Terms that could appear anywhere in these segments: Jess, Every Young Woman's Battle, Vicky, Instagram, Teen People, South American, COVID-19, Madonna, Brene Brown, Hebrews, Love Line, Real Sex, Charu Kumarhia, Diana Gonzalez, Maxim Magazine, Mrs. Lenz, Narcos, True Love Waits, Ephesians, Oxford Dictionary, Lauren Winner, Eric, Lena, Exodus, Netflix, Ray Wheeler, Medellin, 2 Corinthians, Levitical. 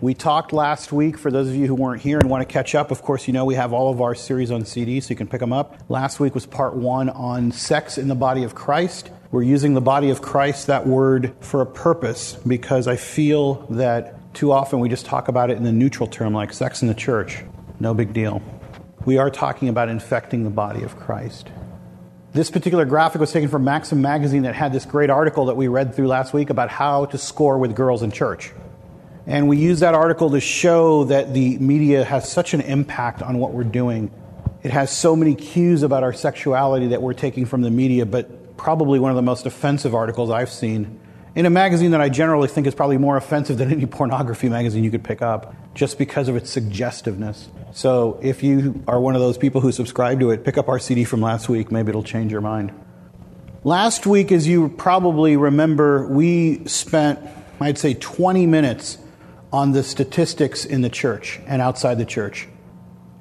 We talked last week, for those of you who weren't here and want to catch up, of course, you know we have all of our series on CD, so you can pick them up. Last week was part one on sex in the body of Christ. We're using the body of Christ, that word, for a purpose, because I feel that too often we just talk about it in the neutral term, like sex in the church. No big deal. We are talking about infecting the body of Christ. This particular graphic was taken from Maxim Magazine that had this great article that we read through last week about how to score with girls in church. And we use that article to show that the media has such an impact on what we're doing. It has so many cues about our sexuality that we're taking from the media, but probably one of the most offensive articles I've seen in a magazine that I generally think is probably more offensive than any pornography magazine you could pick up, just because of its suggestiveness. So if you are one of those people who subscribe to it, pick up our CD from last week. Maybe it'll change your mind. Last week, as you probably remember, we spent, I'd say, 20 minutes on the statistics in the church and outside the church.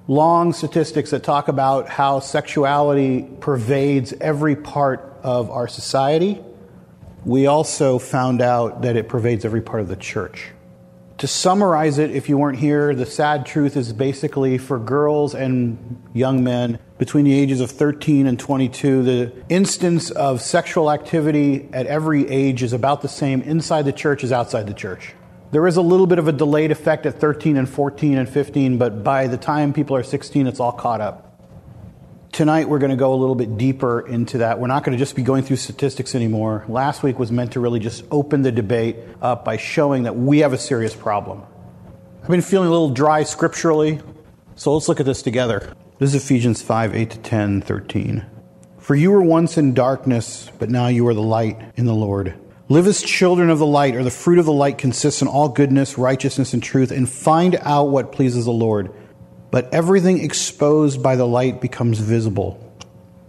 Long statistics that talk about how sexuality pervades every part of our society. We also found out that it pervades every part of the church. To summarize it, if you weren't here, the sad truth is basically for girls and young men between the ages of 13 and 22, the instance of sexual activity at every age is about the same inside the church as outside the church. There is a little bit of a delayed effect at 13 and 14 and 15, but by the time people are 16, it's all caught up. Tonight, we're going to go a little bit deeper into that. We're not going to just be going through statistics anymore. Last week was meant to really just open the debate up by showing that we have a serious problem. I've been feeling a little dry scripturally, so let's look at this together. This is Ephesians 5, 8 to 10, 13. For you were once in darkness, but now you are the light in the Lord. Live as children of the light, or the fruit of the light consists in all goodness, righteousness, and truth, and find out what pleases the Lord. But everything exposed by the light becomes visible,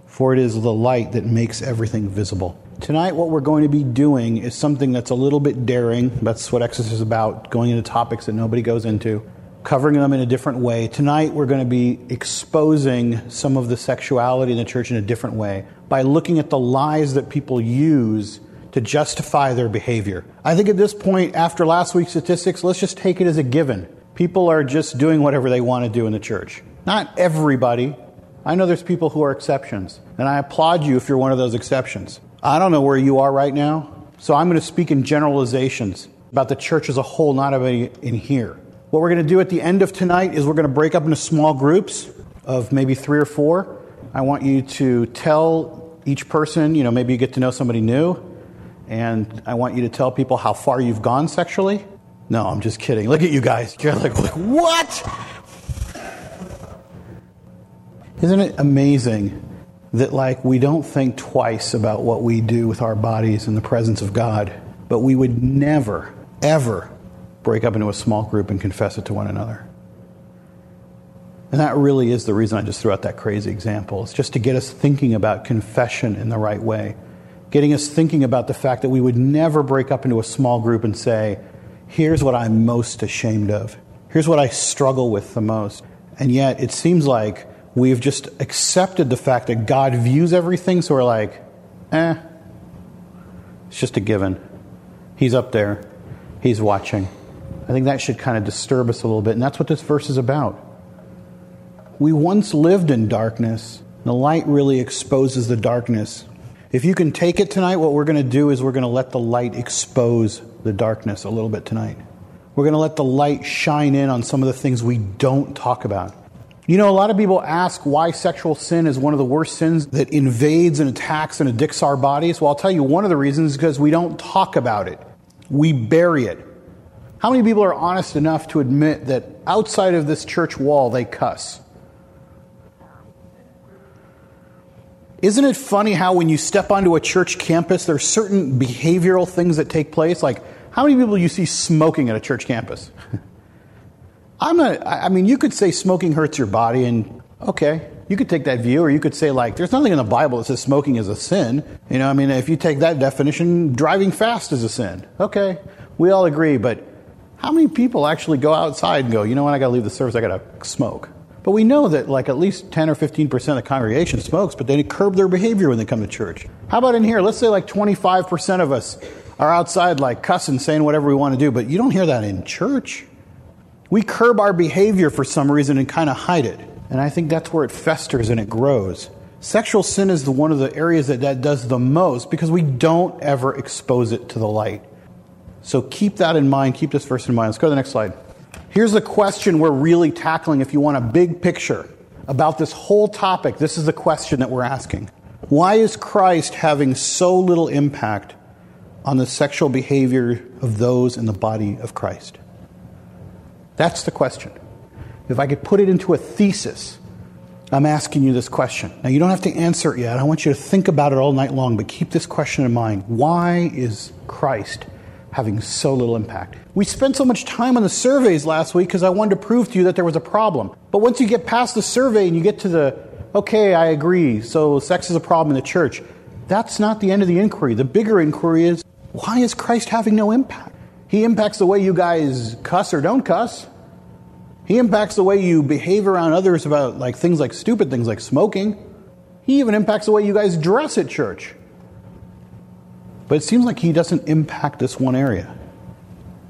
for it is the light that makes everything visible. Tonight, what we're going to be doing is something that's a little bit daring. That's what Exodus is about, going into topics that nobody goes into, covering them in a different way. Tonight, we're going to be exposing some of the sexuality in the church in a different way by looking at the lies that people use to justify their behavior. I think at this point, after last week's statistics, let's just take it as a given. People are just doing whatever they want to do in the church. Not everybody. I know there's people who are exceptions, and I applaud you if you're one of those exceptions. I don't know where you are right now, so I'm going to speak in generalizations about the church as a whole, not about in here. What we're going to do at the end of tonight is we're going to break up into small groups of maybe 3 or 4. I want you to tell each person, maybe you get to know somebody new, and I want you to tell people how far you've gone sexually. No, I'm just kidding. Look at you guys. You're like, what? Isn't it amazing that, we don't think twice about what we do with our bodies in the presence of God, but we would never, ever break up into a small group and confess it to one another. And that really is the reason I just threw out that crazy example. It's just to get us thinking about confession in the right way, getting us thinking about the fact that we would never break up into a small group and say, here's what I'm most ashamed of. Here's what I struggle with the most. And yet it seems like we've just accepted the fact that God views everything, so we're like, it's just a given. He's up there. He's watching. I think that should kind of disturb us a little bit, and that's what this verse is about. We once lived in darkness. The light really exposes the darkness. If you can take it tonight, what we're going to do is we're going to let the light expose the darkness a little bit tonight. We're going to let the light shine in on some of the things we don't talk about. A lot of people ask why sexual sin is one of the worst sins that invades and attacks and addicts our bodies. Well, I'll tell you one of the reasons is because we don't talk about it. We bury it. How many people are honest enough to admit that outside of this church wall, they cuss? Isn't it funny how when you step onto a church campus, there are certain behavioral things that take place? How many people do you see smoking at a church campus? You could say smoking hurts your body, and okay, you could take that view, or you could say, there's nothing in the Bible that says smoking is a sin. If you take that definition, driving fast is a sin. Okay, we all agree, but how many people actually go outside and go, you know what, I got to leave the service, I got to smoke? But we know that at least 10 or 15% of the congregation smokes, but they curb their behavior when they come to church. How about in here? Let's say 25% of us are outside cussing, saying whatever we want to do, but you don't hear that in church. We curb our behavior for some reason and kind of hide it. And I think that's where it festers and it grows. Sexual sin is one of the areas that does the most because we don't ever expose it to the light. So keep that in mind. Keep this verse in mind. Let's go to the next slide. Here's the question we're really tackling if you want a big picture about this whole topic. This is the question that we're asking. Why is Christ having so little impact on the sexual behavior of those in the body of Christ? That's the question. If I could put it into a thesis, I'm asking you this question. Now, you don't have to answer it yet. I want you to think about it all night long, but keep this question in mind. Why is Christ having so little impact? We spent so much time on the surveys last week because I wanted to prove to you that there was a problem. But once you get past the survey and you get to the, okay, I agree, so sex is a problem in the church, that's not the end of the inquiry. The bigger inquiry is, why is Christ having no impact? He impacts the way you guys cuss or don't cuss. He impacts the way you behave around others about like stupid things like smoking. He even impacts the way you guys dress at church. But it seems like he doesn't impact this one area.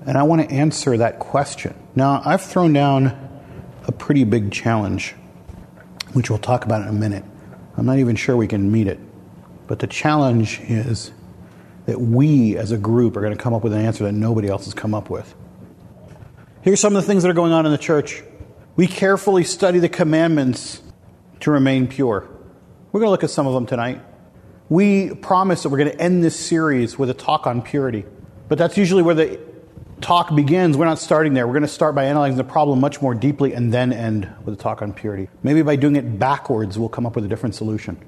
And I want to answer that question. Now, I've thrown down a pretty big challenge, which we'll talk about in a minute. I'm not even sure we can meet it. But the challenge is that we as a group are going to come up with an answer that nobody else has come up with. Here's some of the things that are going on in the church. We carefully study the commandments to remain pure. We're going to look at some of them tonight. We promise that we're going to end this series with a talk on purity. But that's usually where the talk begins. We're not starting there. We're going to start by analyzing the problem much more deeply and then end with a talk on purity. Maybe by doing it backwards, we'll come up with a different solution.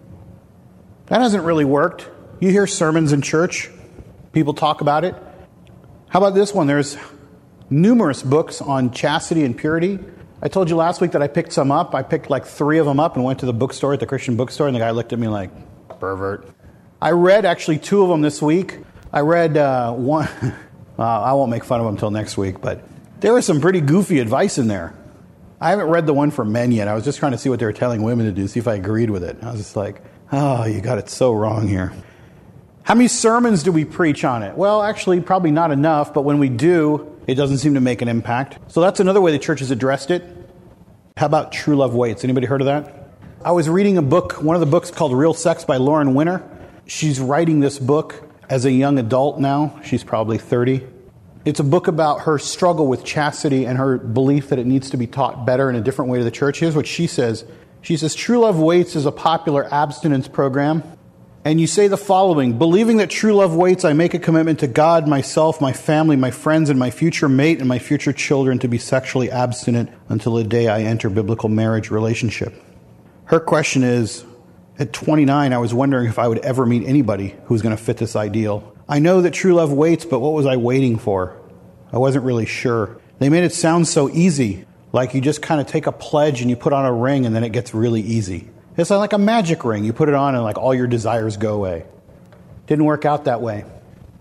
That hasn't really worked. You hear sermons in church. People talk about it. How about this one? There's numerous books on chastity and purity. I told you last week that I picked some up. I picked like 3 of them up and went to the bookstore at the Christian bookstore, and the guy looked at me like, pervert. I read actually 2 of them this week. I read one. I won't make fun of them until next week, but there was some pretty goofy advice in there. I haven't read the one for men yet. I was just trying to see what they were telling women to do, see if I agreed with it. I was just like, oh, you got it so wrong here. How many sermons do we preach on it? Well, actually, probably not enough, but when we do, it doesn't seem to make an impact. So that's another way the church has addressed it. How about True Love Waits? Anybody heard of that? I was reading a book, one of the books called Real Sex by Lauren Winner. She's writing this book as a young adult now. She's probably 30. It's a book about her struggle with chastity and her belief that it needs to be taught better in a different way to the church. Here's what she says. She says, True Love Waits is a popular abstinence program. And you say the following: believing that true love waits, I make a commitment to God, myself, my family, my friends, and my future mate and my future children to be sexually abstinent until the day I enter biblical marriage relationship. Her question is, at 29, I was wondering if I would ever meet anybody who's going to fit this ideal. I know that true love waits, but what was I waiting for? I wasn't really sure. They made it sound so easy, like you just kind of take a pledge and you put on a ring and then it gets really easy. It's like a magic ring. You put it on and like all your desires go away. Didn't work out that way.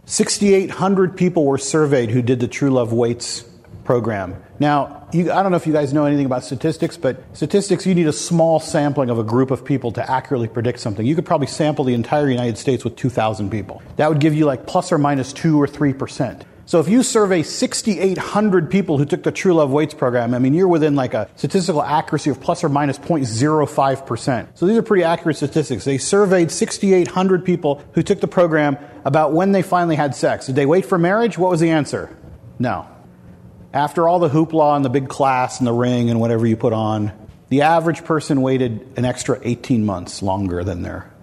6,800 people were surveyed who did the True Love Waits program. Now, I don't know if you guys know anything about statistics, but statistics, you need a small sampling of a group of people to accurately predict something. You could probably sample the entire United States with 2,000 people. That would give you like plus or minus 2 or 3%. So if you survey 6,800 people who took the True Love Waits program, I mean, you're within like a statistical accuracy of plus or minus 0.05%. So these are pretty accurate statistics. They surveyed 6,800 people who took the program about when they finally had sex. Did they wait for marriage? What was the answer? No. After all the hoopla and the big class and the ring and whatever you put on, the average person waited an extra 18 months longer than their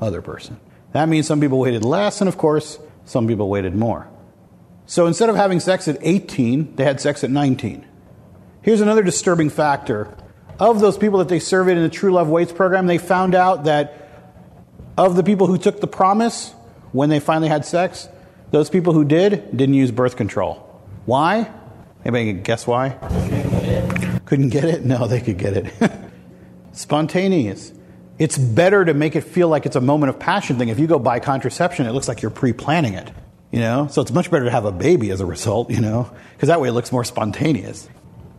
other person. That means some people waited less, and of course, some people waited more. So instead of having sex at 18, they had sex at 19. Here's another disturbing factor. Of those people that they surveyed in the True Love Waits program, they found out that of the people who took the promise when they finally had sex, those people who didn't use birth control. Why? Anybody guess why? Couldn't get it? No, they could get it. Spontaneous. It's better to make it feel like it's a moment of passion thing. If you go buy contraception, it looks like you're pre-planning it. You know, so it's much better to have a baby as a result, you know, because that way it looks more spontaneous.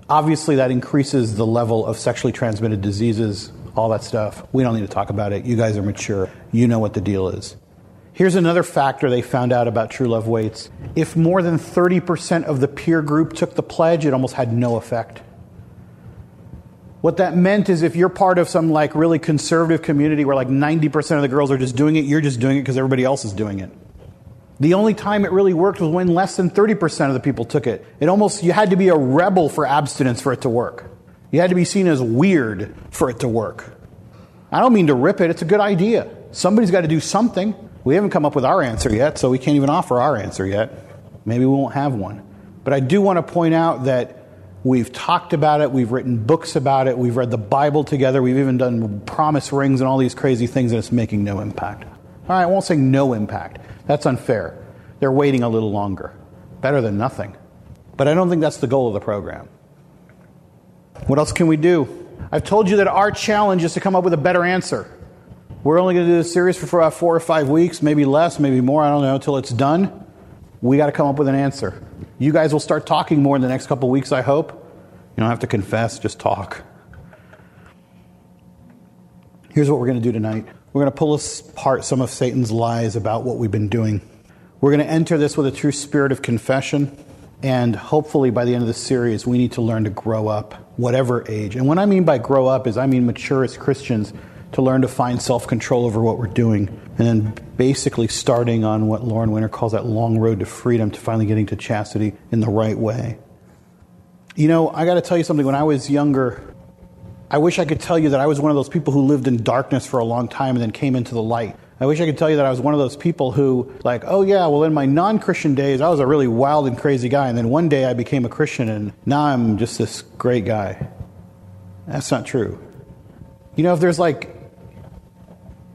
Obviously, that increases the level of sexually transmitted diseases, all that stuff. We don't need to talk about it. You guys are mature. You know what the deal is. Here's another factor they found out about True Love Waits. If more than 30% of the peer group took the pledge, it almost had no effect. What that meant is if you're part of some like really conservative community where like 90% of the girls are just doing it, you're just doing it because everybody else is doing it. The only time it really worked was when less than 30% of the people took it. It almost, you had to be a rebel for abstinence for it to work. You had to be seen as weird for it to work. I don't mean to rip it. It's a good idea. Somebody's got to do something. We haven't come up with our answer yet, so we can't even offer our answer yet. Maybe we won't have one. But I do want to point out that we've talked about it, we've written books about it, we've read the Bible together, we've even done promise rings and all these crazy things, and it's making no impact. All right, I won't say no impact. That's unfair. They're waiting a little longer. Better than nothing. But I don't think that's the goal of the program. What else can we do? I've told you that our challenge is to come up with a better answer. We're only going to do this series for about 4 or 5 weeks, maybe less, maybe more, I don't know, until it's done. We got to come up with an answer. You guys will start talking more in the next couple weeks, I hope. You don't have to confess, just talk. Here's what we're going to do tonight. We're going to pull apart some of Satan's lies about what we've been doing. We're going to enter this with a true spirit of confession, and hopefully by the end of the series, we need to learn to grow up, whatever age. And what I mean by grow up is I mean mature as Christians, to learn to find self-control over what we're doing. And then basically starting on what Lauren Winner calls that long road to freedom, to finally getting to chastity in the right way. You know, I got to tell you something. When I was younger, I wish I could tell you that I was one of those people who lived in darkness for a long time and then came into the light. I wish I could tell you that I was one of those people who, like, oh yeah, well in my non-Christian days, I was a really wild and crazy guy. And then one day I became a Christian and now I'm just this great guy. That's not true. You know, if there's like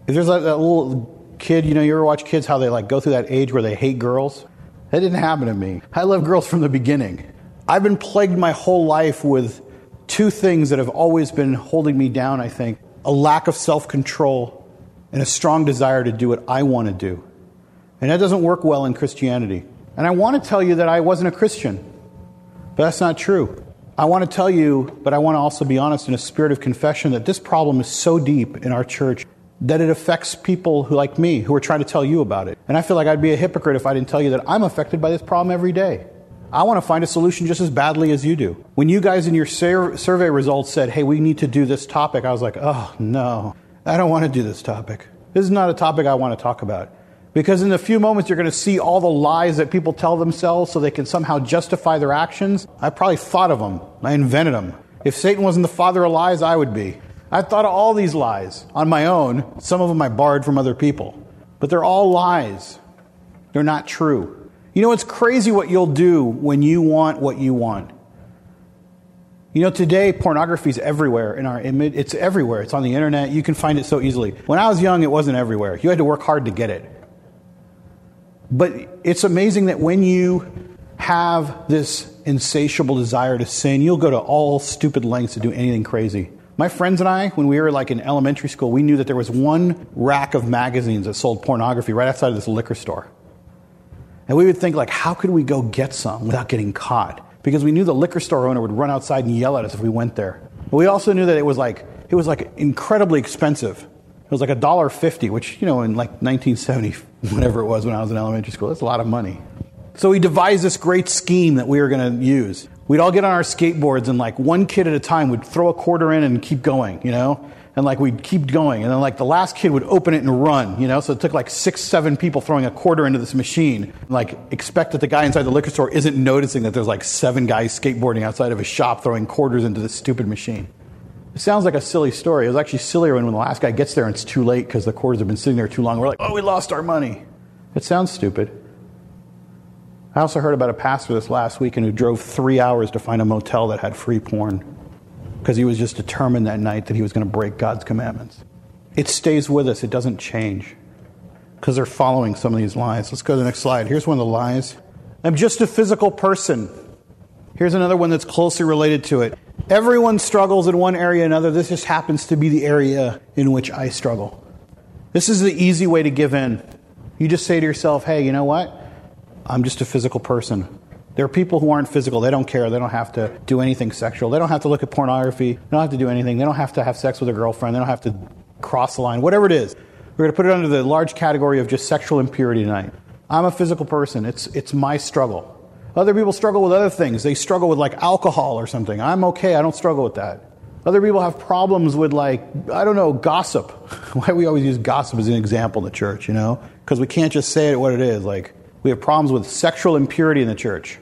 that little kid, you know, you ever watch kids, how they like go through that age where they hate girls? That didn't happen to me. I love girls from the beginning. I've been plagued my whole life with two things that have always been holding me down, I think. A lack of self-control and a strong desire to do what I want to do. And that doesn't work well in Christianity. And I want to tell you that I wasn't a Christian, but that's not true. I want to tell you, but I want to also be honest in a spirit of confession that this problem is so deep in our church that it affects people who, like me, who are trying to tell you about it. And I feel like I'd be a hypocrite if I didn't tell you that I'm affected by this problem every day. I want to find a solution just as badly as you do. When you guys in your survey results said, hey, we need to do this topic, I was like, oh, no, I don't want to do this topic. This is not a topic I want to talk about. Because in a few moments, you're going to see all the lies that people tell themselves so they can somehow justify their actions. I probably thought of them. I invented them. If Satan wasn't the father of lies, I would be. I thought of all these lies on my own. Some of them I borrowed from other people. But they're all lies. They're not true. You know, it's crazy what you'll do when you want what you want. You know, today, pornography is everywhere in our image. It's everywhere. It's on the internet. You can find it so easily. When I was young, it wasn't everywhere. You had to work hard to get it. But it's amazing that when you have this insatiable desire to sin, you'll go to all stupid lengths to do anything crazy. My friends and I, when we were like in elementary school, we knew that there was one rack of magazines that sold pornography right outside of this liquor store. And we would think like, how could we go get some without getting caught? Because we knew the liquor store owner would run outside and yell at us if we went there. But we also knew that it was like incredibly expensive. It was like $1.50, which, you know, in like 1970, whatever it was when I was in elementary school, that's a lot of money. So we devised this great scheme that we were going to use. We'd all get on our skateboards and like one kid at a time would throw a quarter in and keep going, you know? And like we'd keep going. And then like the last kid would open it and run, you know? So it took like 6, 7 people throwing a quarter into this machine. Like expect that the guy inside the liquor store isn't noticing that there's like 7 guys skateboarding outside of a shop throwing quarters into this stupid machine. It sounds like a silly story. It was actually sillier when the last guy gets there and it's too late because the quarters have been sitting there too long. We're like, oh, we lost our money. It sounds stupid. I also heard about a pastor this last weekend who drove 3 hours to find a motel that had free porn because he was just determined that night that he was going to break God's commandments. It stays with us. It doesn't change because they're following some of these lies. Let's go to the next slide. Here's one of the lies. I'm just a physical person. Here's another one that's closely related to it. Everyone struggles in one area or another. This just happens to be the area in which I struggle. This is the easy way to give in. You just say to yourself, hey, you know what? I'm just a physical person. There are people who aren't physical. They don't care. They don't have to do anything sexual. They don't have to look at pornography. They don't have to do anything. They don't have to have sex with a girlfriend. They don't have to cross the line. Whatever it is. We're going to put it under the large category of just sexual impurity tonight. I'm a physical person. It's my struggle. Other people struggle with other things. They struggle with, like, alcohol or something. I'm okay. I don't struggle with that. Other people have problems with, like, I don't know, gossip. Why we always use gossip as an example in the church, you know? Because we can't just say it what it is. Like, we have problems with sexual impurity in the church.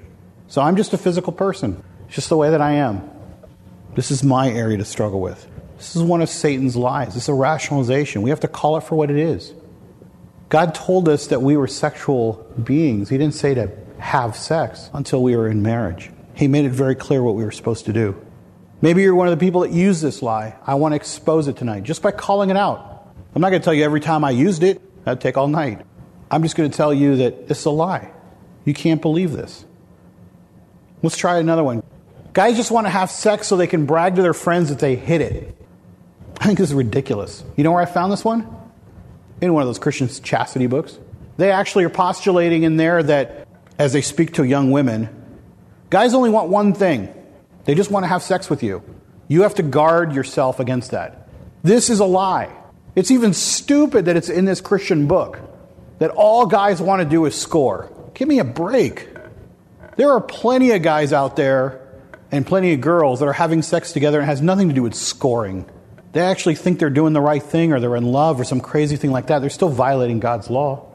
So I'm just a physical person. It's just the way that I am. This is my area to struggle with. This is one of Satan's lies. It's a rationalization. We have to call it for what it is. God told us that we were sexual beings. He didn't say to have sex until we were in marriage. He made it very clear what we were supposed to do. Maybe you're one of the people that use this lie. I want to expose it tonight just by calling it out. I'm not going to tell you every time I used it. That'd take all night. I'm just going to tell you that this is a lie. You can't believe this. Let's try another one. Guys just want to have sex so they can brag to their friends that they hit it. I think this is ridiculous. You know where I found this one? In one of those Christian chastity books. They actually are postulating in there that as they speak to young women, guys only want one thing. They just want to have sex with you. You have to guard yourself against that. This is a lie. It's even stupid that it's in this Christian book, that all guys want to do is score. Give me a break. There are plenty of guys out there and plenty of girls that are having sex together and it has nothing to do with scoring. They actually think they're doing the right thing or they're in love or some crazy thing like that. They're still violating God's law.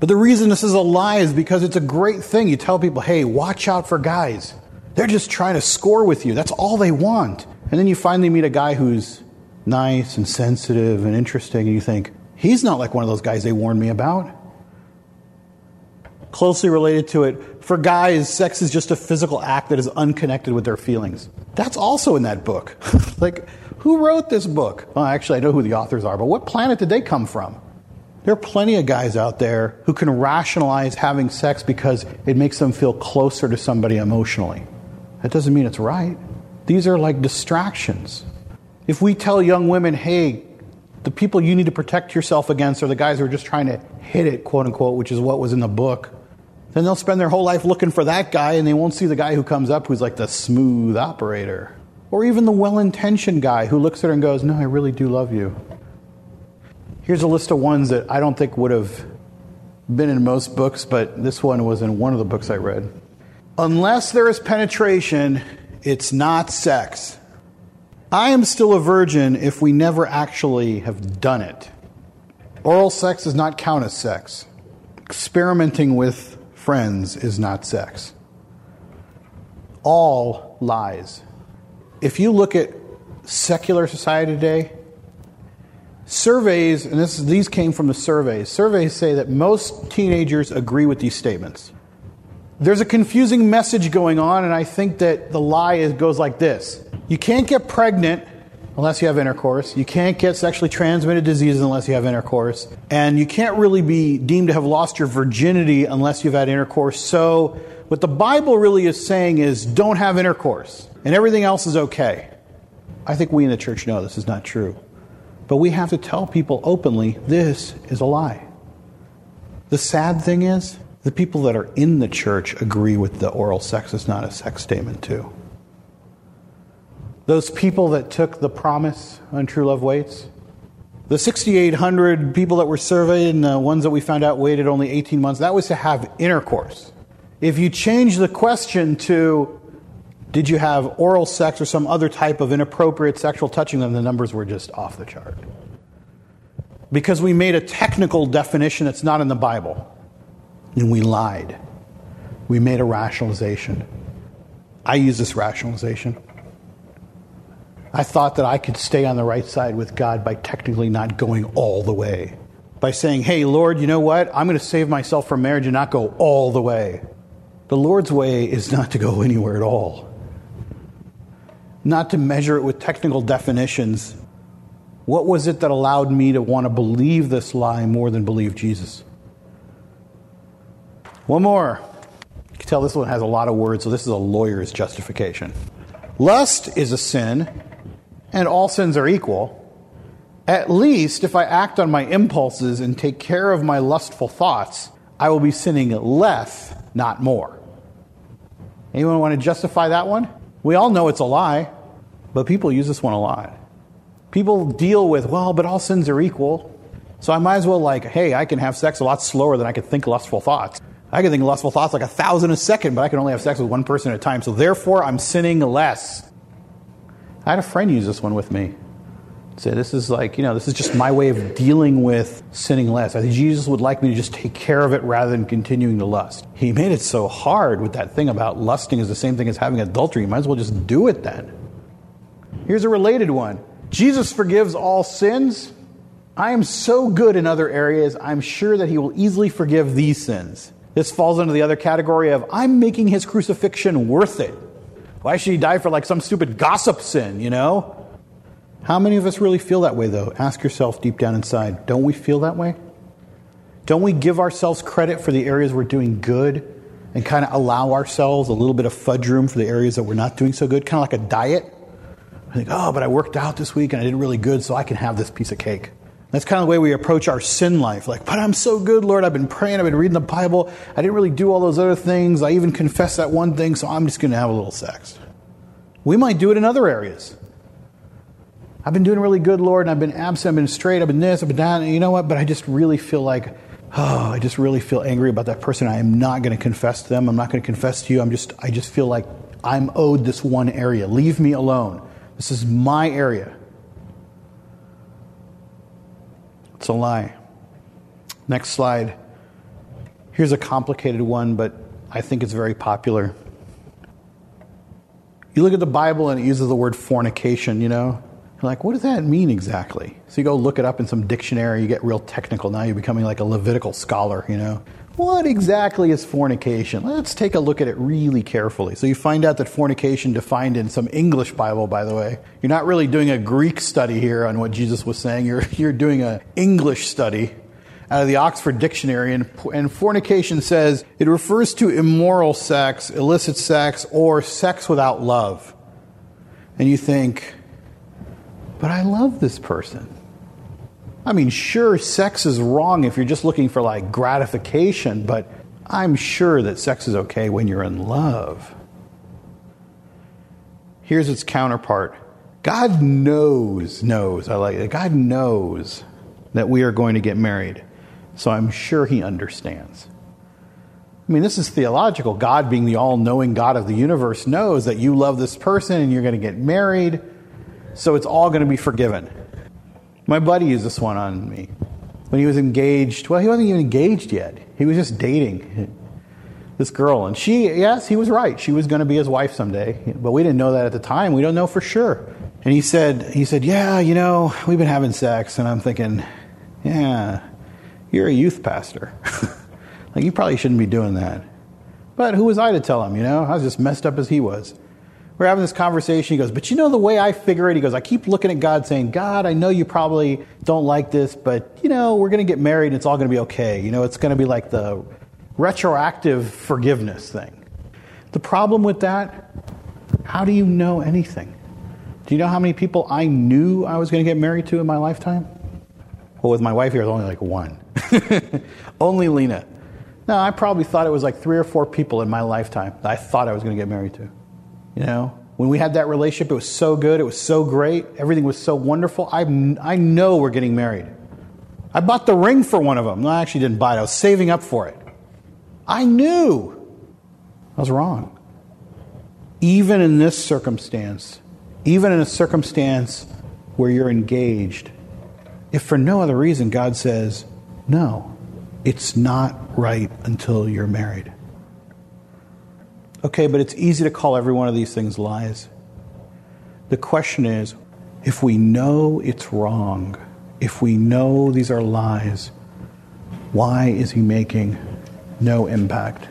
But the reason this is a lie is because it's a great thing. You tell people, hey, watch out for guys. They're just trying to score with you. That's all they want. And then you finally meet a guy who's nice and sensitive and interesting, and you think, he's not like one of those guys they warned me about. Closely related to it, for guys, sex is just a physical act that is unconnected with their feelings. That's also in that book. Like, who wrote this book? Well, actually, I know who the authors are, but what planet did they come from? There are plenty of guys out there who can rationalize having sex because it makes them feel closer to somebody emotionally. That doesn't mean it's right. These are like distractions. If we tell young women, hey, the people you need to protect yourself against are the guys who are just trying to hit it, quote unquote, which is what was in the book, then they'll spend their whole life looking for that guy and they won't see the guy who comes up who's like the smooth operator. Or even the well-intentioned guy who looks at her and goes, no, I really do love you. Here's a list of ones that I don't think would have been in most books, but this one was in one of the books I read. Unless there is penetration, it's not sex. I am still a virgin if we never actually have done it. Oral sex does not count as sex. Experimenting with friends is not sex. All lies. If you look at secular society today, surveys, and these came from the surveys, surveys say that most teenagers agree with these statements. There's a confusing message going on, and I think that the lie goes like this. You can't get pregnant unless you have intercourse. You can't get sexually transmitted diseases unless you have intercourse. And you can't really be deemed to have lost your virginity unless you've had intercourse. So what the Bible really is saying is don't have intercourse, and everything else is okay. I think we in the church know this is not true. But we have to tell people openly, this is a lie. The sad thing is, the people that are in the church agree with the oral sex is not a sex statement too. Those people that took the promise on True Love Waits, the 6,800 people that were surveyed and the ones that we found out waited only 18 months, that was to have intercourse. If you change the question to, did you have oral sex or some other type of inappropriate sexual touching, then the numbers were just off the chart. Because we made a technical definition that's not in the Bible. And we lied. We made a rationalization. I use this rationalization. I thought that I could stay on the right side with God by technically not going all the way. By saying, hey, Lord, you know what? I'm going to save myself from marriage and not go all the way. The Lord's way is not to go anywhere at all. Not to measure it with technical definitions. What was it that allowed me to want to believe this lie more than believe Jesus? One more. You can tell this one has a lot of words, so this is a lawyer's justification. Lust is a sin, and all sins are equal. At least if I act on my impulses and take care of my lustful thoughts, I will be sinning less, not more. Anyone want to justify that one? We all know it's a lie, but people use this one a lot. People deal with, well, but all sins are equal. So I might as well, like, hey, I can have sex a lot slower than I can think lustful thoughts. I can think lustful thoughts like 1,000 a second, but I can only have sex with one person at a time. So therefore, I'm sinning less. I had a friend use this one with me. Say, this is like, you know, this is just my way of dealing with sinning less. I think Jesus would like me to just take care of it rather than continuing to lust. He made it so hard with that thing about lusting is the same thing as having adultery. You might as well just do it then. Here's a related one. Jesus forgives all sins. I am so good in other areas, I'm sure that he will easily forgive these sins. This falls under the other category of, I'm making his crucifixion worth it. Why should he die for like some stupid gossip sin, you know? How many of us really feel that way, though? Ask yourself deep down inside, don't we feel that way? Don't we give ourselves credit for the areas we're doing good and kind of allow ourselves a little bit of fudge room for the areas that we're not doing so good? Kind of like a diet. I think, oh, but I worked out this week and I did really good, so I can have this piece of cake. That's kind of the way we approach our sin life. Like, but I'm so good, Lord. I've been praying. I've been reading the Bible. I didn't really do all those other things. I even confessed that one thing, so I'm just going to have a little sex. We might do it in other areas. I've been doing really good, Lord, and I've been absent, I've been straight, I've been this, I've been that, and you know what? But I just really feel like, I just really feel angry about that person. I am not going to confess to them. I'm not going to confess to you. I just feel like I'm owed this one area. Leave me alone. This is my area. It's a lie. Next slide. Here's a complicated one, but I think it's very popular. You look at the Bible and it uses the word fornication, you know? Like, what does that mean exactly? So you go look it up in some dictionary, you get real technical. Now you're becoming like a Levitical scholar, you know. What exactly is fornication? Let's take a look at it really carefully. So you find out that fornication, defined in some English Bible, by the way. You're not really doing a Greek study here on what Jesus was saying. You're doing an English study out of the Oxford Dictionary. And fornication says, it refers to immoral sex, illicit sex, or sex without love. And you think, but I love this person. I mean, sure, sex is wrong if you're just looking for, like, gratification, but I'm sure that sex is okay when you're in love. Here's its counterpart. God knows, I like it. God knows that we are going to get married, so I'm sure he understands. I mean, this is theological. God, being the all-knowing God of the universe, knows that you love this person and you're going to get married. So it's all going to be forgiven. My buddy used this one on me. When he was engaged, well, he wasn't even engaged yet. He was just dating this girl. And he was right. She was going to be his wife someday. But we didn't know that at the time. We don't know for sure. And he said, yeah, you know, we've been having sex. And I'm thinking, yeah, you're a youth pastor. Like, you probably shouldn't be doing that. But who was I to tell him, you know? I was just messed up as he was. We're having this conversation. He goes, but you know the way I figure it? He goes, I keep looking at God saying, God, I know you probably don't like this, but, you know, we're going to get married and it's all going to be okay. You know, it's going to be like the retroactive forgiveness thing. The problem with that, how do you know anything? Do you know how many people I knew I was going to get married to in my lifetime? Well, with my wife here, it was only like one. Only Lena. No, I probably thought it was like 3 or 4 people in my lifetime that I thought I was going to get married to. You know, when we had that relationship, it was so good. It was so great. Everything was so wonderful. I know we're getting married. I bought the ring for one of them. No, I actually didn't buy it. I was saving up for it. I knew I was wrong. Even in this circumstance, even in a circumstance where you're engaged, if for no other reason God says, no, it's not right until you're married. Okay, but it's easy to call every one of these things lies. The question is, if we know it's wrong, if we know these are lies, why is he making no impact?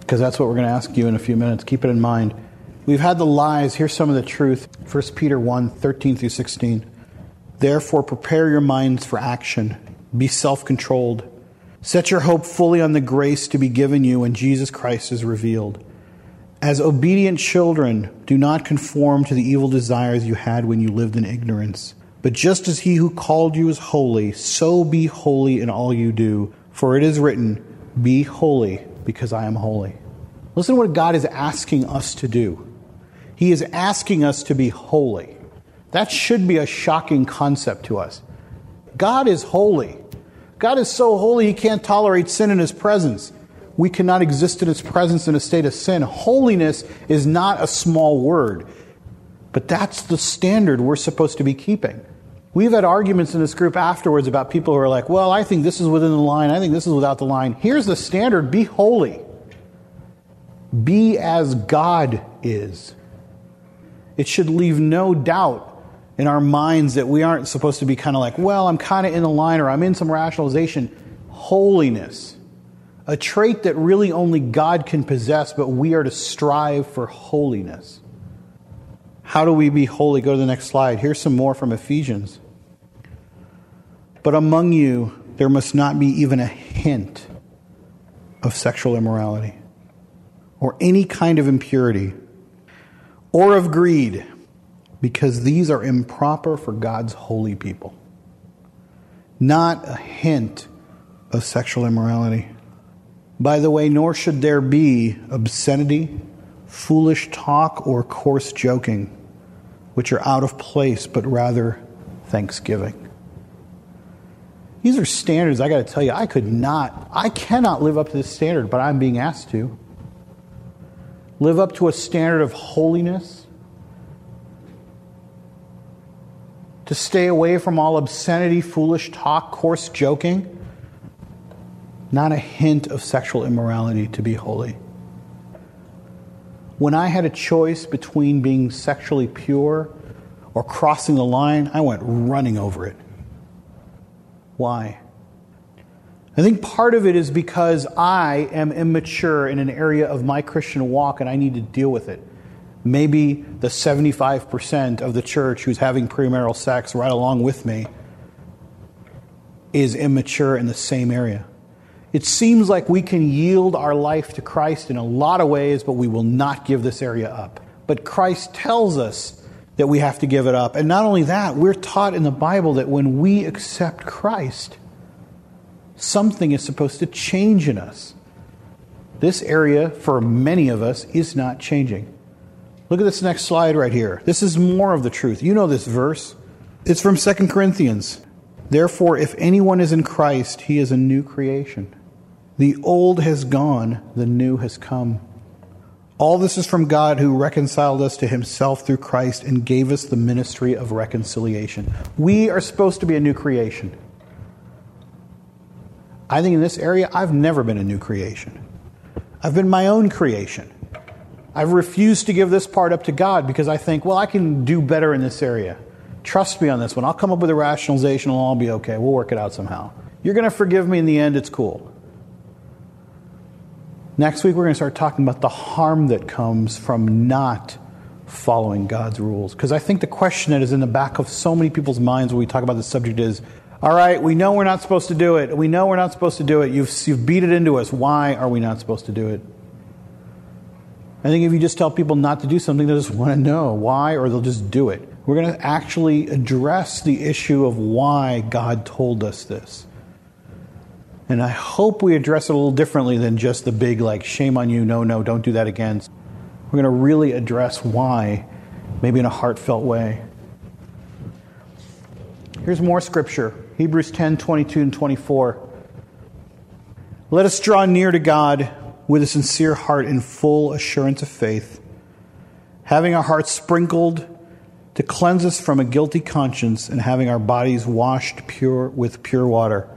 Because that's what we're going to ask you in a few minutes. Keep it in mind. We've had the lies. Here's some of the truth. 1 Peter 1:13-16. Therefore, prepare your minds for action. Be self-controlled. Set your hope fully on the grace to be given you when Jesus Christ is revealed. As obedient children, do not conform to the evil desires you had when you lived in ignorance. But just as he who called you is holy, so be holy in all you do. For it is written, be holy because I am holy. Listen to what God is asking us to do. He is asking us to be holy. That should be a shocking concept to us. God is holy. God is so holy He can't tolerate sin in His presence. We cannot exist in His presence in a state of sin. Holiness is not a small word. But that's the standard we're supposed to be keeping. We've had arguments in this group afterwards about people who are like, well, I think this is within the line, I think this is without the line. Here's the standard. Be holy. Be as God is. It should leave no doubt in our minds that we aren't supposed to be kind of like, well, I'm kind of in the line or I'm in some rationalization. Holiness. A trait that really only God can possess, but we are to strive for holiness. How do we be holy? Go to the next slide. Here's some more from Ephesians. But among you, there must not be even a hint of sexual immorality or any kind of impurity or of greed, because these are improper for God's holy people. Not a hint of sexual immorality. By the way, nor should there be obscenity, foolish talk, or coarse joking, which are out of place, but rather thanksgiving. These are standards, I got to tell you, I cannot live up to this standard, but I'm being asked to. Live up to a standard of holiness. To stay away from all obscenity, foolish talk, coarse joking. Not a hint of sexual immorality, to be holy. When I had a choice between being sexually pure or crossing the line, I went running over it. Why? I think part of it is because I am immature in an area of my Christian walk and I need to deal with it. Maybe the 75% of the church who's having premarital sex right along with me is immature in the same area. It seems like we can yield our life to Christ in a lot of ways, but we will not give this area up. But Christ tells us that we have to give it up. And not only that, we're taught in the Bible that when we accept Christ, something is supposed to change in us. This area, for many of us, is not changing. Look at this next slide right here. This is more of the truth. You know this verse. It's from 2 Corinthians. Therefore, if anyone is in Christ, he is a new creation. The old has gone, the new has come. All this is from God who reconciled us to Himself through Christ and gave us the ministry of reconciliation. We are supposed to be a new creation. I think in this area, I've never been a new creation. I've been my own creation. I've refused to give this part up to God because I think, well, I can do better in this area. Trust me on this one. I'll come up with a rationalization and I'll be okay. We'll work it out somehow. You're going to forgive me in the end. It's cool. Next week, we're going to start talking about the harm that comes from not following God's rules. Because I think the question that is in the back of so many people's minds when we talk about this subject is, all right, we know we're not supposed to do it. We know we're not supposed to do it. You've beat it into us. Why are we not supposed to do it? I think if you just tell people not to do something, they'll just want to know why, or they'll just do it. We're going to actually address the issue of why God told us this. And I hope we address it a little differently than just the big, like, shame on you, no, don't do that again. We're going to really address why, maybe in a heartfelt way. Here's more scripture. Hebrews 10:22-24. Let us draw near to God with a sincere heart and full assurance of faith, having our hearts sprinkled to cleanse us from a guilty conscience and having our bodies washed pure with pure water.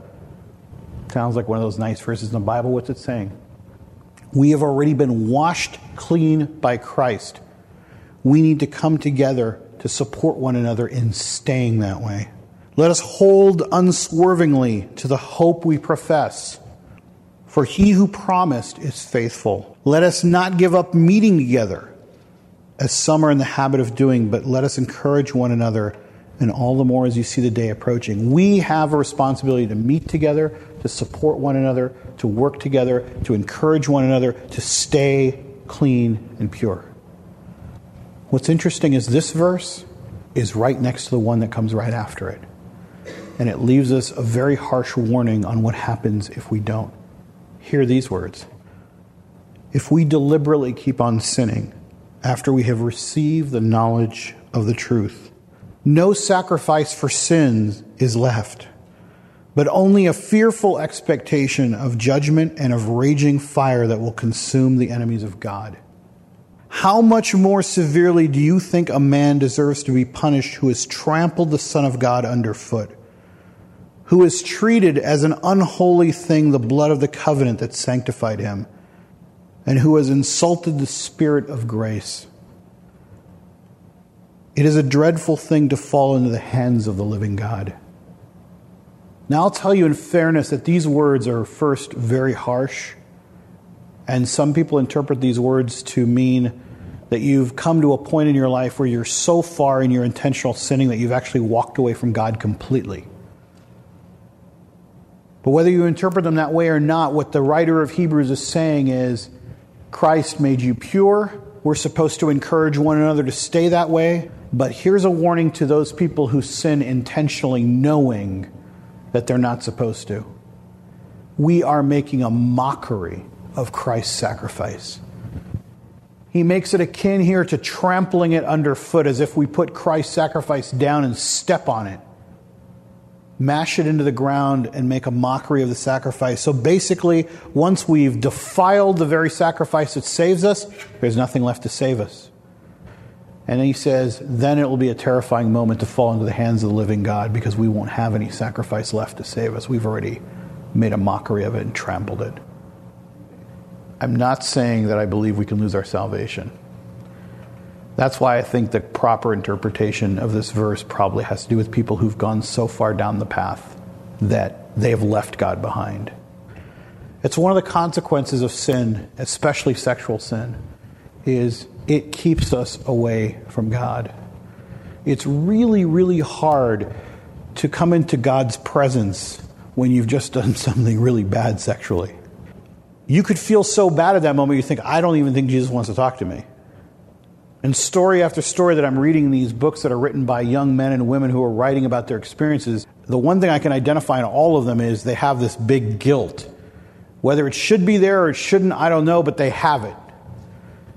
Sounds like one of those nice verses in the Bible. What's it saying? We have already been washed clean by Christ. We need to come together to support one another in staying that way. Let us hold unswervingly to the hope we profess, for He who promised is faithful. Let us not give up meeting together, as some are in the habit of doing, but let us encourage one another, and all the more as you see the day approaching. We have a responsibility to meet together, to support one another, to work together, to encourage one another, to stay clean and pure. What's interesting is this verse is right next to the one that comes right after it. And it leaves us a very harsh warning on what happens if we don't. Hear these words. If we deliberately keep on sinning, after we have received the knowledge of the truth, no sacrifice for sins is left, but only a fearful expectation of judgment and of raging fire that will consume the enemies of God. How much more severely do you think a man deserves to be punished who has trampled the Son of God underfoot, who has treated as an unholy thing the blood of the covenant that sanctified him, and who has insulted the Spirit of grace? It is a dreadful thing to fall into the hands of the living God. Now, I'll tell you in fairness that these words are first very harsh, and some people interpret these words to mean that you've come to a point in your life where you're so far in your intentional sinning that you've actually walked away from God completely. But whether you interpret them that way or not, what the writer of Hebrews is saying is, Christ made you pure. We're supposed to encourage one another to stay that way. But here's a warning to those people who sin intentionally knowing that they're not supposed to. We are making a mockery of Christ's sacrifice. He makes it akin here to trampling it underfoot, as if we put Christ's sacrifice down and step on it, mash it into the ground, and make a mockery of the sacrifice. So basically, once we've defiled the very sacrifice that saves us, there's nothing left to save us. And then he says, then it will be a terrifying moment to fall into the hands of the living God, because we won't have any sacrifice left to save us. We've already made a mockery of it and trampled it. I'm not saying that I believe we can lose our salvation. That's why I think the proper interpretation of this verse probably has to do with people who've gone so far down the path that they have left God behind. It's one of the consequences of sin, especially sexual sin, is it keeps us away from God. It's really, really hard to come into God's presence when you've just done something really bad sexually. You could feel so bad at that moment, you think, I don't even think Jesus wants to talk to me. And story after story that I'm reading in these books that are written by young men and women who are writing about their experiences, the one thing I can identify in all of them is they have this big guilt. Whether it should be there or it shouldn't, I don't know, but they have it.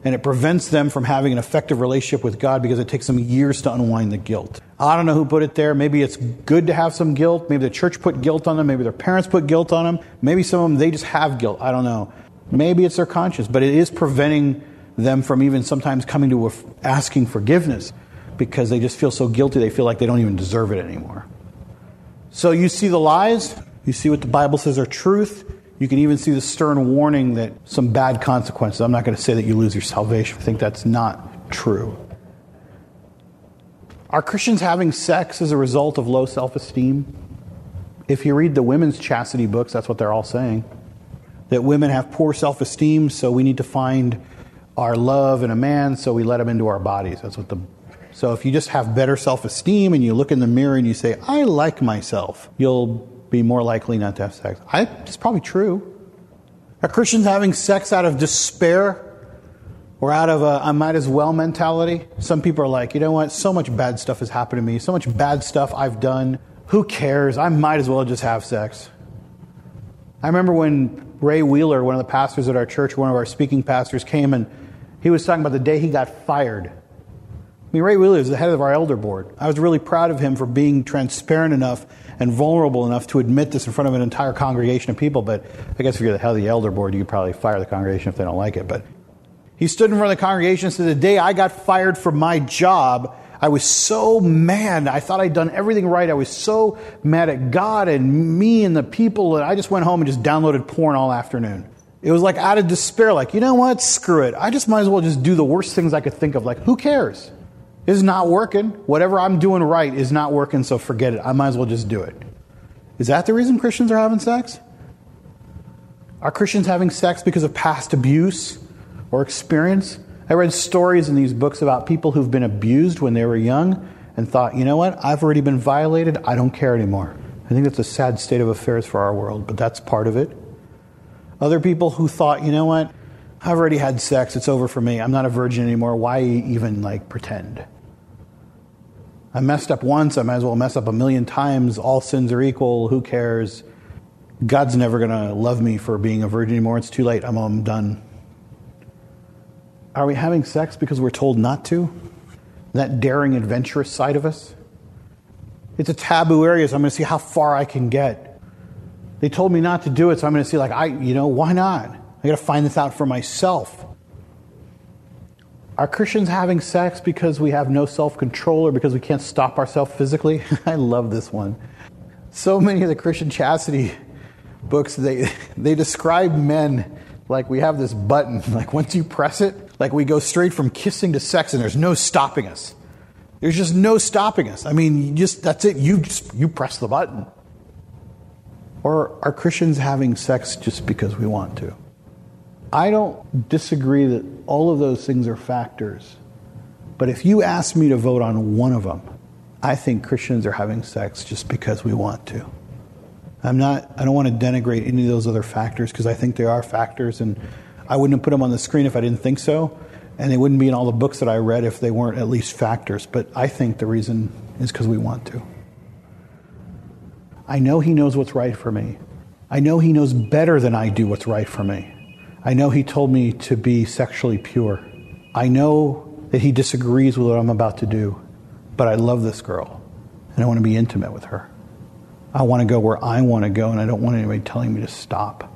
And it prevents them from having an effective relationship with God because it takes them years to unwind the guilt. I don't know who put it there. Maybe it's good to have some guilt. Maybe the church put guilt on them. Maybe their parents put guilt on them. Maybe some of them, they just have guilt. I don't know. Maybe it's their conscience, but it is preventing them from even sometimes coming to asking forgiveness because they just feel so guilty. They feel like they don't even deserve it anymore. So you see the lies. You see what the Bible says are truth. You can even see the stern warning that some bad consequences. I'm not going to say that you lose your salvation. I think that's not true. Are Christians having sex as a result of low self-esteem? If you read the women's chastity books, that's what they're all saying. That women have poor self-esteem, so we need to find our love in a man, so we let him into our bodies. So if you just have better self-esteem and you look in the mirror and you say, I like myself, you'll be more likely not to have sex. It's probably true. Are Christians having sex out of despair or out of a I might as well mentality? Some people are like, you know what? So much bad stuff has happened to me. So much bad stuff I've done. Who cares? I might as well just have sex. I remember when Ray Wheeler, one of the pastors at our church, one of our speaking pastors, came and he was talking about the day he got fired. I mean, Ray Wheeler is the head of our elder board. I was really proud of him for being transparent enough and vulnerable enough to admit this in front of an entire congregation of people. But I guess if you're the head of the elder board, you could probably fire the congregation if they don't like it. But he stood in front of the congregation and said, the day I got fired from my job, I was so mad. I thought I'd done everything right. I was so mad at God and me and the people that I just went home and just downloaded porn all afternoon. It was like out of despair, like, you know what? Screw it. I just might as well just do the worst things I could think of. Like, who cares? This is not working. Whatever I'm doing right is not working, so forget it. I might as well just do it. Is that the reason Christians are having sex? Are Christians having sex because of past abuse or experience? I read stories in these books about people who've been abused when they were young and thought, you know what? I've already been violated. I don't care anymore. I think that's a sad state of affairs for our world, but that's part of it. Other people who thought, you know what? I've already had sex. It's over for me. I'm not a virgin anymore. Why even, pretend? I messed up once. I might as well mess up 1,000,000 times. All sins are equal. Who cares? God's never going to love me for being a virgin anymore. It's too late. I'm done. Are we having sex because we're told not to? That daring, adventurous side of us? It's a taboo area, so I'm going to see how far I can get. They told me not to do it, so I'm going to see, like, why not? I got to find this out for myself. Are Christians having sex because we have no self-control or because we can't stop ourselves physically? I love this one. So many of the Christian chastity books, they describe men like we have this button. Like, once you press it, like, we go straight from kissing to sex, and there's no stopping us. There's just no stopping us. I mean, that's it. You press the button. Or are Christians having sex just because we want to? I don't disagree that all of those things are factors. But if you ask me to vote on one of them, I think Christians are having sex just because we want to. I don't want to denigrate any of those other factors, because I think they are factors, and I wouldn't have put them on the screen if I didn't think so, and they wouldn't be in all the books that I read if they weren't at least factors. But I think the reason is because we want to. I know he knows what's right for me. I know he knows better than I do what's right for me. I know he told me to be sexually pure. I know that he disagrees with what I'm about to do, but I love this girl, and I want to be intimate with her. I want to go where I want to go, and I don't want anybody telling me to stop.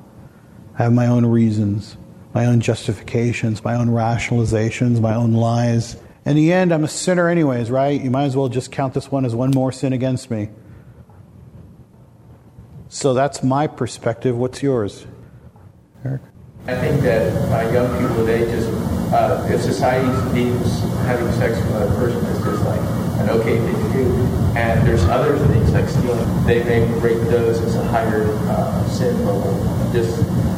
I have my own reasons, my own justifications, my own rationalizations, my own lies. In the end, I'm a sinner anyways, right? You might as well just count this one as one more sin against me. So that's my perspective. What's yours, Eric? I think that young people, they just, if society deems having sex with another person as just like an okay thing to do, and there's other things like stealing, they may rate those as a higher sin level.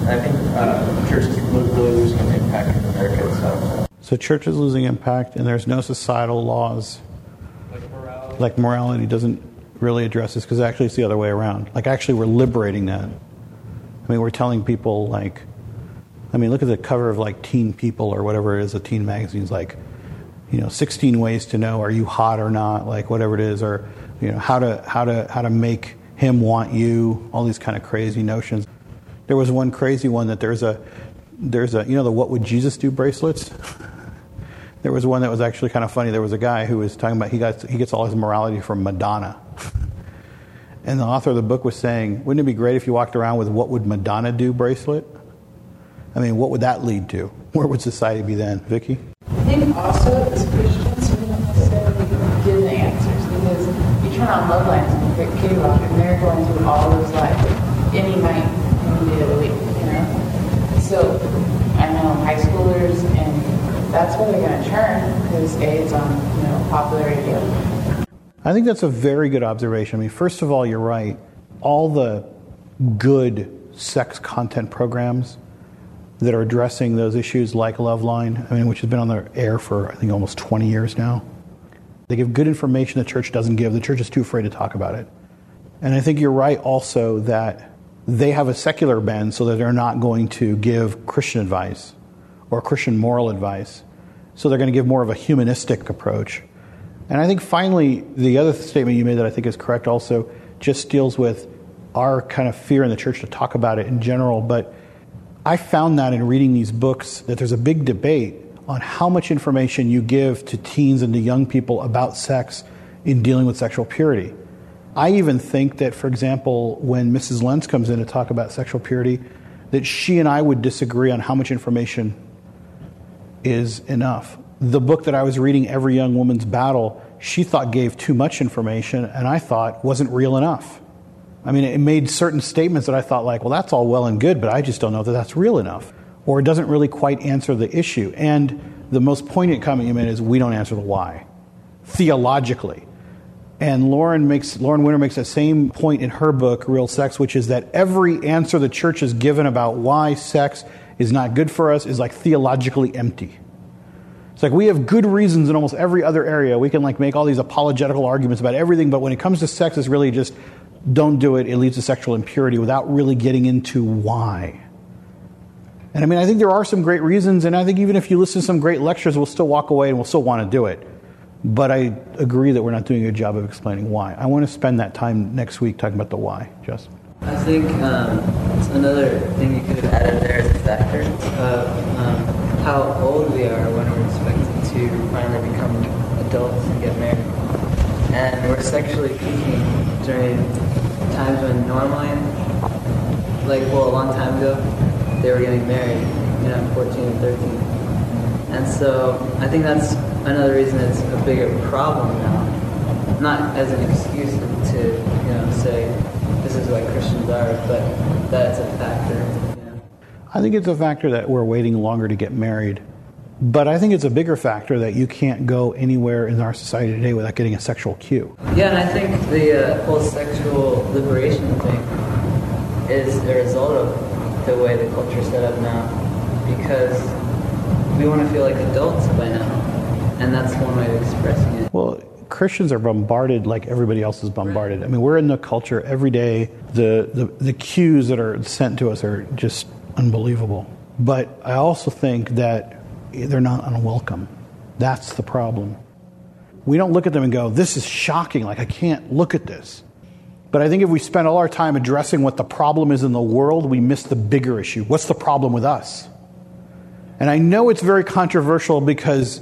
I think churches are really losing an impact in America itself. So church is losing impact, and there's no societal laws. Like morality. Like morality doesn't really address this, because actually it's the other way around. Like, actually we're liberating that. I mean, we're telling people, like, I mean, look at the cover of, like, Teen People or whatever it is, a teen magazine's like, 16 ways to know are you hot or not, like, whatever it is, or, how to make him want you, all these kind of crazy notions. There was one crazy one that there's a the What Would Jesus Do bracelets? There was one that was actually kind of funny. There was a guy who was talking about he gets all his morality from Madonna. And the author of the book was saying, wouldn't it be great if you walked around with What Would Madonna Do bracelet? I mean, what would that lead to? Where would society be then? Vicky? I think also as Christians, we don't necessarily give the answers, because you turn on Love Line and pick Kid Rock, and they're going through all those lives, any night, any day of the week, So I know high schoolers, and that's where they're going to turn, because A, it's on popular radio. I think that's a very good observation. I mean, first of all, you're right. All the good sex content programs that are addressing those issues, like Love Line, I mean, which has been on the air for, I think, almost 20 years now. They give good information the church doesn't give. The church is too afraid to talk about it. And I think you're right also that they have a secular bend, so that they're not going to give Christian advice or Christian moral advice. So they're going to give more of a humanistic approach. And I think finally, the other statement you made that I think is correct also just deals with our kind of fear in the church to talk about it in general, but I found that in reading these books, that there's a big debate on how much information you give to teens and to young people about sex in dealing with sexual purity. I even think that, for example, when Mrs. Lenz comes in to talk about sexual purity, that she and I would disagree on how much information is enough. The book that I was reading, Every Young Woman's Battle, she thought gave too much information, and I thought wasn't real enough. I mean, it made certain statements that I thought, like, well, that's all well and good, but I just don't know that that's real enough. Or it doesn't really quite answer the issue. And the most poignant comment you made is, we don't answer the why, theologically. And Lauren Winner makes that same point in her book, Real Sex, which is that every answer the church has given about why sex is not good for us is, like, theologically empty. It's like, we have good reasons in almost every other area. We can, like, make all these apologetical arguments about everything, but when it comes to sex, it's really just, don't do it, it leads to sexual impurity, without really getting into why. And I mean, I think there are some great reasons, and I think even if you listen to some great lectures, we'll still walk away and we'll still want to do it. But I agree that we're not doing a good job of explaining why. I want to spend that time next week talking about the why. Jess? I think another thing you could have added there is a factor of how old we are when we're expected to finally become adults and get married. And we're sexually peaking during times when normally like, well, a long time ago, they were getting married, you know, 14 and 13. And so I think that's another reason it's a bigger problem now. Not as an excuse to, you know, say this is what Christians are, but that's a factor. You know? I think it's a factor that we're waiting longer to get married. But I think it's a bigger factor that you can't go anywhere in our society today without getting a sexual cue. Yeah, and I think the whole sexual liberation thing is a result of the way the culture is set up now, because we want to feel like adults by now, and that's one way of expressing it. Well, Christians are bombarded like everybody else is bombarded. Right. I mean, we're in the culture every day. The cues that are sent to us are just unbelievable. But I also think that they're not unwelcome. That's the problem. We don't look at them and go, this is shocking, like I can't look at this. But I think if we spend all our time addressing what the problem is in the world, we miss the bigger issue. What's the problem with us? And I know it's very controversial because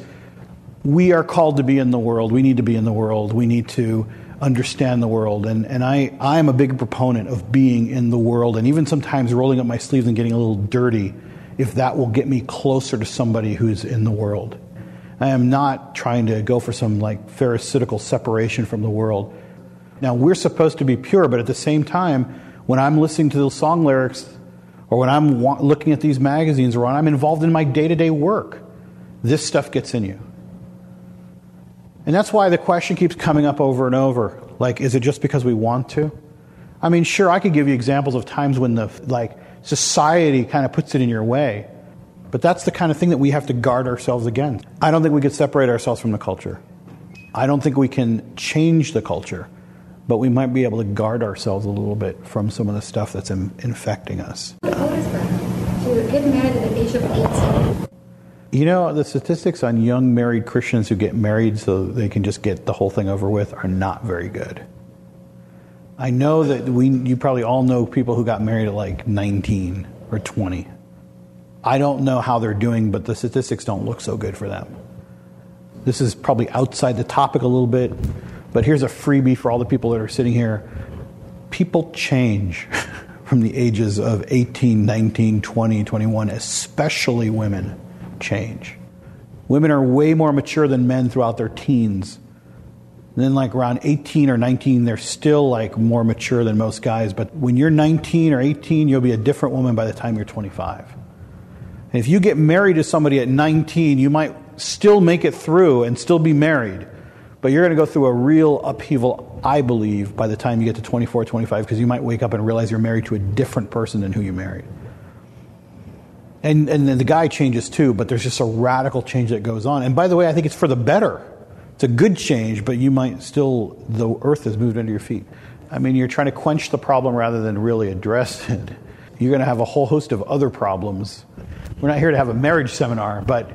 we are called to be in the world. We need to be in the world. We need to understand the world. And I'm a big proponent of being in the world, and even sometimes rolling up my sleeves and getting a little dirty if that will get me closer to somebody who's in the world. I am not trying to go for some like pharisaical separation from the world. Now, we're supposed to be pure, but at the same time, when I'm listening to those song lyrics, or when I'm looking at these magazines, or when I'm involved in my day-to-day work, this stuff gets in you. And that's why the question keeps coming up over and over. Like, is it just because we want to? I mean, sure, I could give you examples of times when the society kind of puts it in your way. But that's the kind of thing that we have to guard ourselves against. I don't think we can separate ourselves from the culture. I don't think we can change the culture, but we might be able to guard ourselves a little bit from some of the stuff that's infecting us. What was that? She was getting married at the age of 18. You know, the statistics on young married Christians who get married so they can just get the whole thing over with are not very good. I know that you probably all know people who got married at like 19 or 20. I don't know how they're doing, but the statistics don't look so good for them. This is probably outside the topic a little bit, but here's a freebie for all the people that are sitting here. People change from the ages of 18, 19, 20, 21, especially women change. Women are way more mature than men throughout their teens. And then like around 18 or 19, they're still like more mature than most guys. But when you're 19 or 18, you'll be a different woman by the time you're 25. And if you get married to somebody at 19, you might still make it through and still be married. But you're going to go through a real upheaval, I believe, by the time you get to 24, 25, because you might wake up and realize you're married to a different person than who you married. And then the guy changes too, but there's just a radical change that goes on. And by the way, I think it's for the better. It's a good change, but you might still, the earth has moved under your feet. I mean, you're trying to quench the problem rather than really address it. You're going to have a whole host of other problems. We're not here to have a marriage seminar, but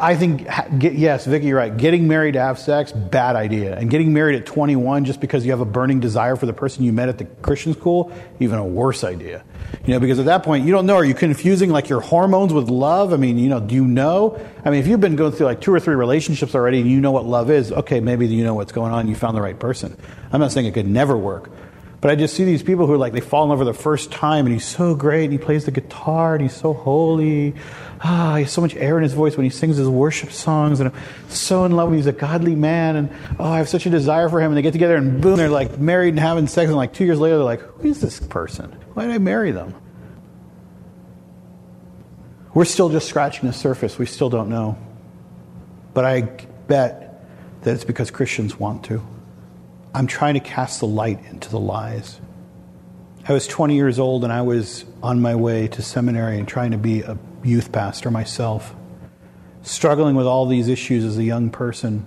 I think, yes, Vicky, you're right. Getting married to have sex, bad idea. And getting married at 21 just because you have a burning desire for the person you met at the Christian school, even a worse idea. You know, because at that point, you don't know. Are you confusing like your hormones with love? I mean, you know, do you know? I mean, if you've been going through like 2 or 3 relationships already and you know what love is, okay, maybe you know what's going on. You found the right person. I'm not saying it could never work. But I just see these people who are like, they fall in love for the first time, and he's so great, and he plays the guitar, and he's so holy. Ah, he has so much air in his voice when he sings his worship songs, and I'm so in love, and he's a godly man, and oh, I have such a desire for him. And they get together, and boom, they're like married and having sex, and like 2 years later, they're like, who is this person? Why did I marry them? We're still just scratching the surface. We still don't know. But I bet that it's because Christians want to. I'm trying to cast the light into the lies. I was 20 years old and I was on my way to seminary and trying to be a youth pastor myself, struggling with all these issues as a young person.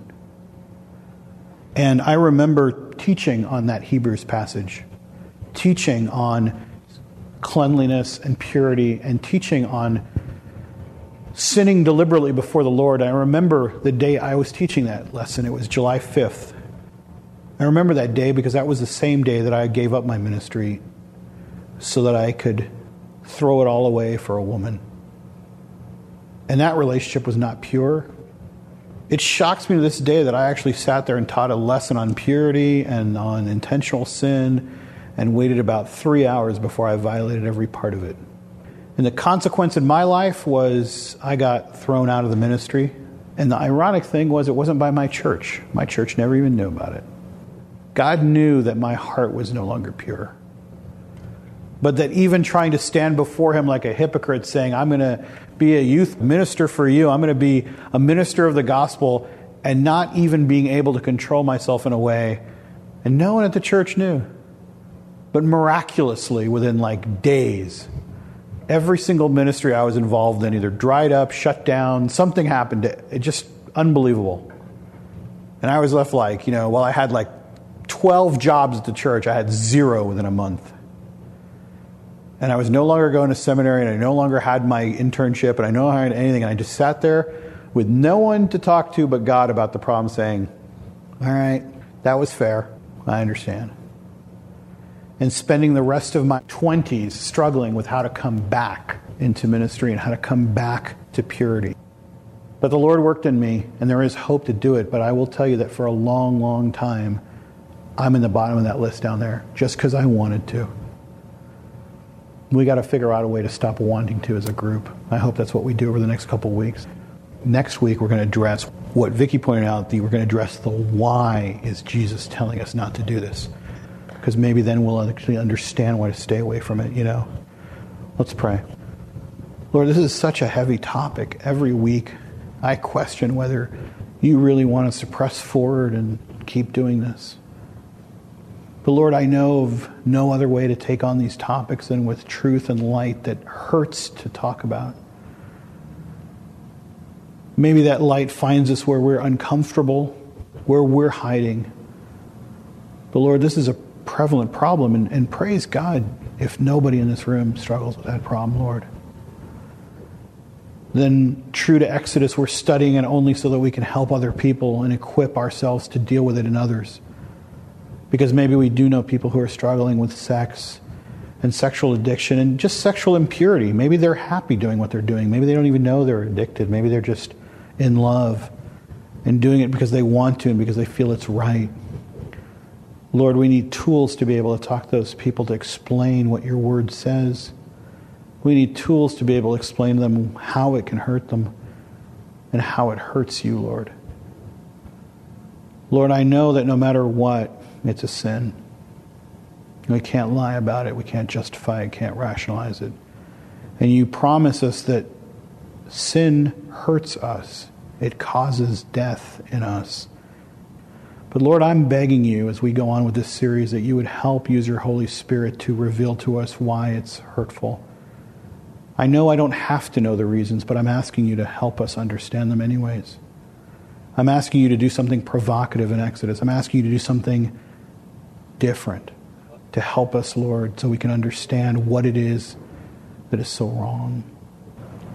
And I remember teaching on that Hebrews passage, teaching on cleanliness and purity, and teaching on sinning deliberately before the Lord. I remember the day I was teaching that lesson. It was July 5th. I remember that day because that was the same day that I gave up my ministry so that I could throw it all away for a woman. And that relationship was not pure. It shocks me to this day that I actually sat there and taught a lesson on purity and on intentional sin and waited about 3 hours before I violated every part of it. And the consequence in my life was I got thrown out of the ministry. And the ironic thing was it wasn't by my church. My church never even knew about it. God knew that my heart was no longer pure. But that even trying to stand before him like a hypocrite saying, I'm going to be a youth minister for you, I'm going to be a minister of the gospel, and not even being able to control myself in a way. And no one at the church knew. But miraculously, within like days, every single ministry I was involved in either dried up, shut down, something happened. It just unbelievable. And I was left like, you know, while I had like 12 jobs at the church, I had zero within a month. And I was no longer going to seminary, and I no longer had my internship, and I no longer had anything. And I just sat there with no one to talk to but God about the problem, saying, all right, that was fair. I understand. And spending the rest of my 20s struggling with how to come back into ministry and how to come back to purity. But the Lord worked in me, and there is hope to do it. But I will tell you that for a long, long time, I'm in the bottom of that list down there just because I wanted to. We got to figure out a way to stop wanting to as a group. I hope that's what we do over the next couple weeks. Next week, we're going to address what Vicky pointed out. We're going to address the why is Jesus telling us not to do this. Because maybe then we'll actually understand why to stay away from it, you know. Let's pray. Lord, this is such a heavy topic. Every week, I question whether you really want us to press forward and keep doing this. But Lord, I know of no other way to take on these topics than with truth and light that hurts to talk about. Maybe that light finds us where we're uncomfortable, where we're hiding. But Lord, this is a prevalent problem, and praise God if nobody in this room struggles with that problem, Lord. Then, true to Exodus, we're studying it only so that we can help other people and equip ourselves to deal with it in others. Because maybe we do know people who are struggling with sex and sexual addiction and just sexual impurity. Maybe they're happy doing what they're doing. Maybe they don't even know they're addicted. Maybe they're just in love and doing it because they want to and because they feel it's right. Lord, we need tools to be able to talk to those people, to explain what your word says. We need tools to be able to explain to them how it can hurt them and how it hurts you, Lord. Lord, I know that no matter what, it's a sin. We can't lie about it. We can't justify it. Can't rationalize it. And you promise us that sin hurts us. It causes death in us. But Lord, I'm begging you as we go on with this series that you would help use your Holy Spirit to reveal to us why it's hurtful. I know I don't have to know the reasons, but I'm asking you to help us understand them anyways. I'm asking you to do something provocative in Exodus. I'm asking you to do something different to help us, Lord, so we can understand what it is that is so wrong.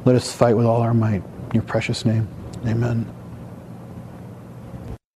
Let us fight with all our might. In your precious name, amen.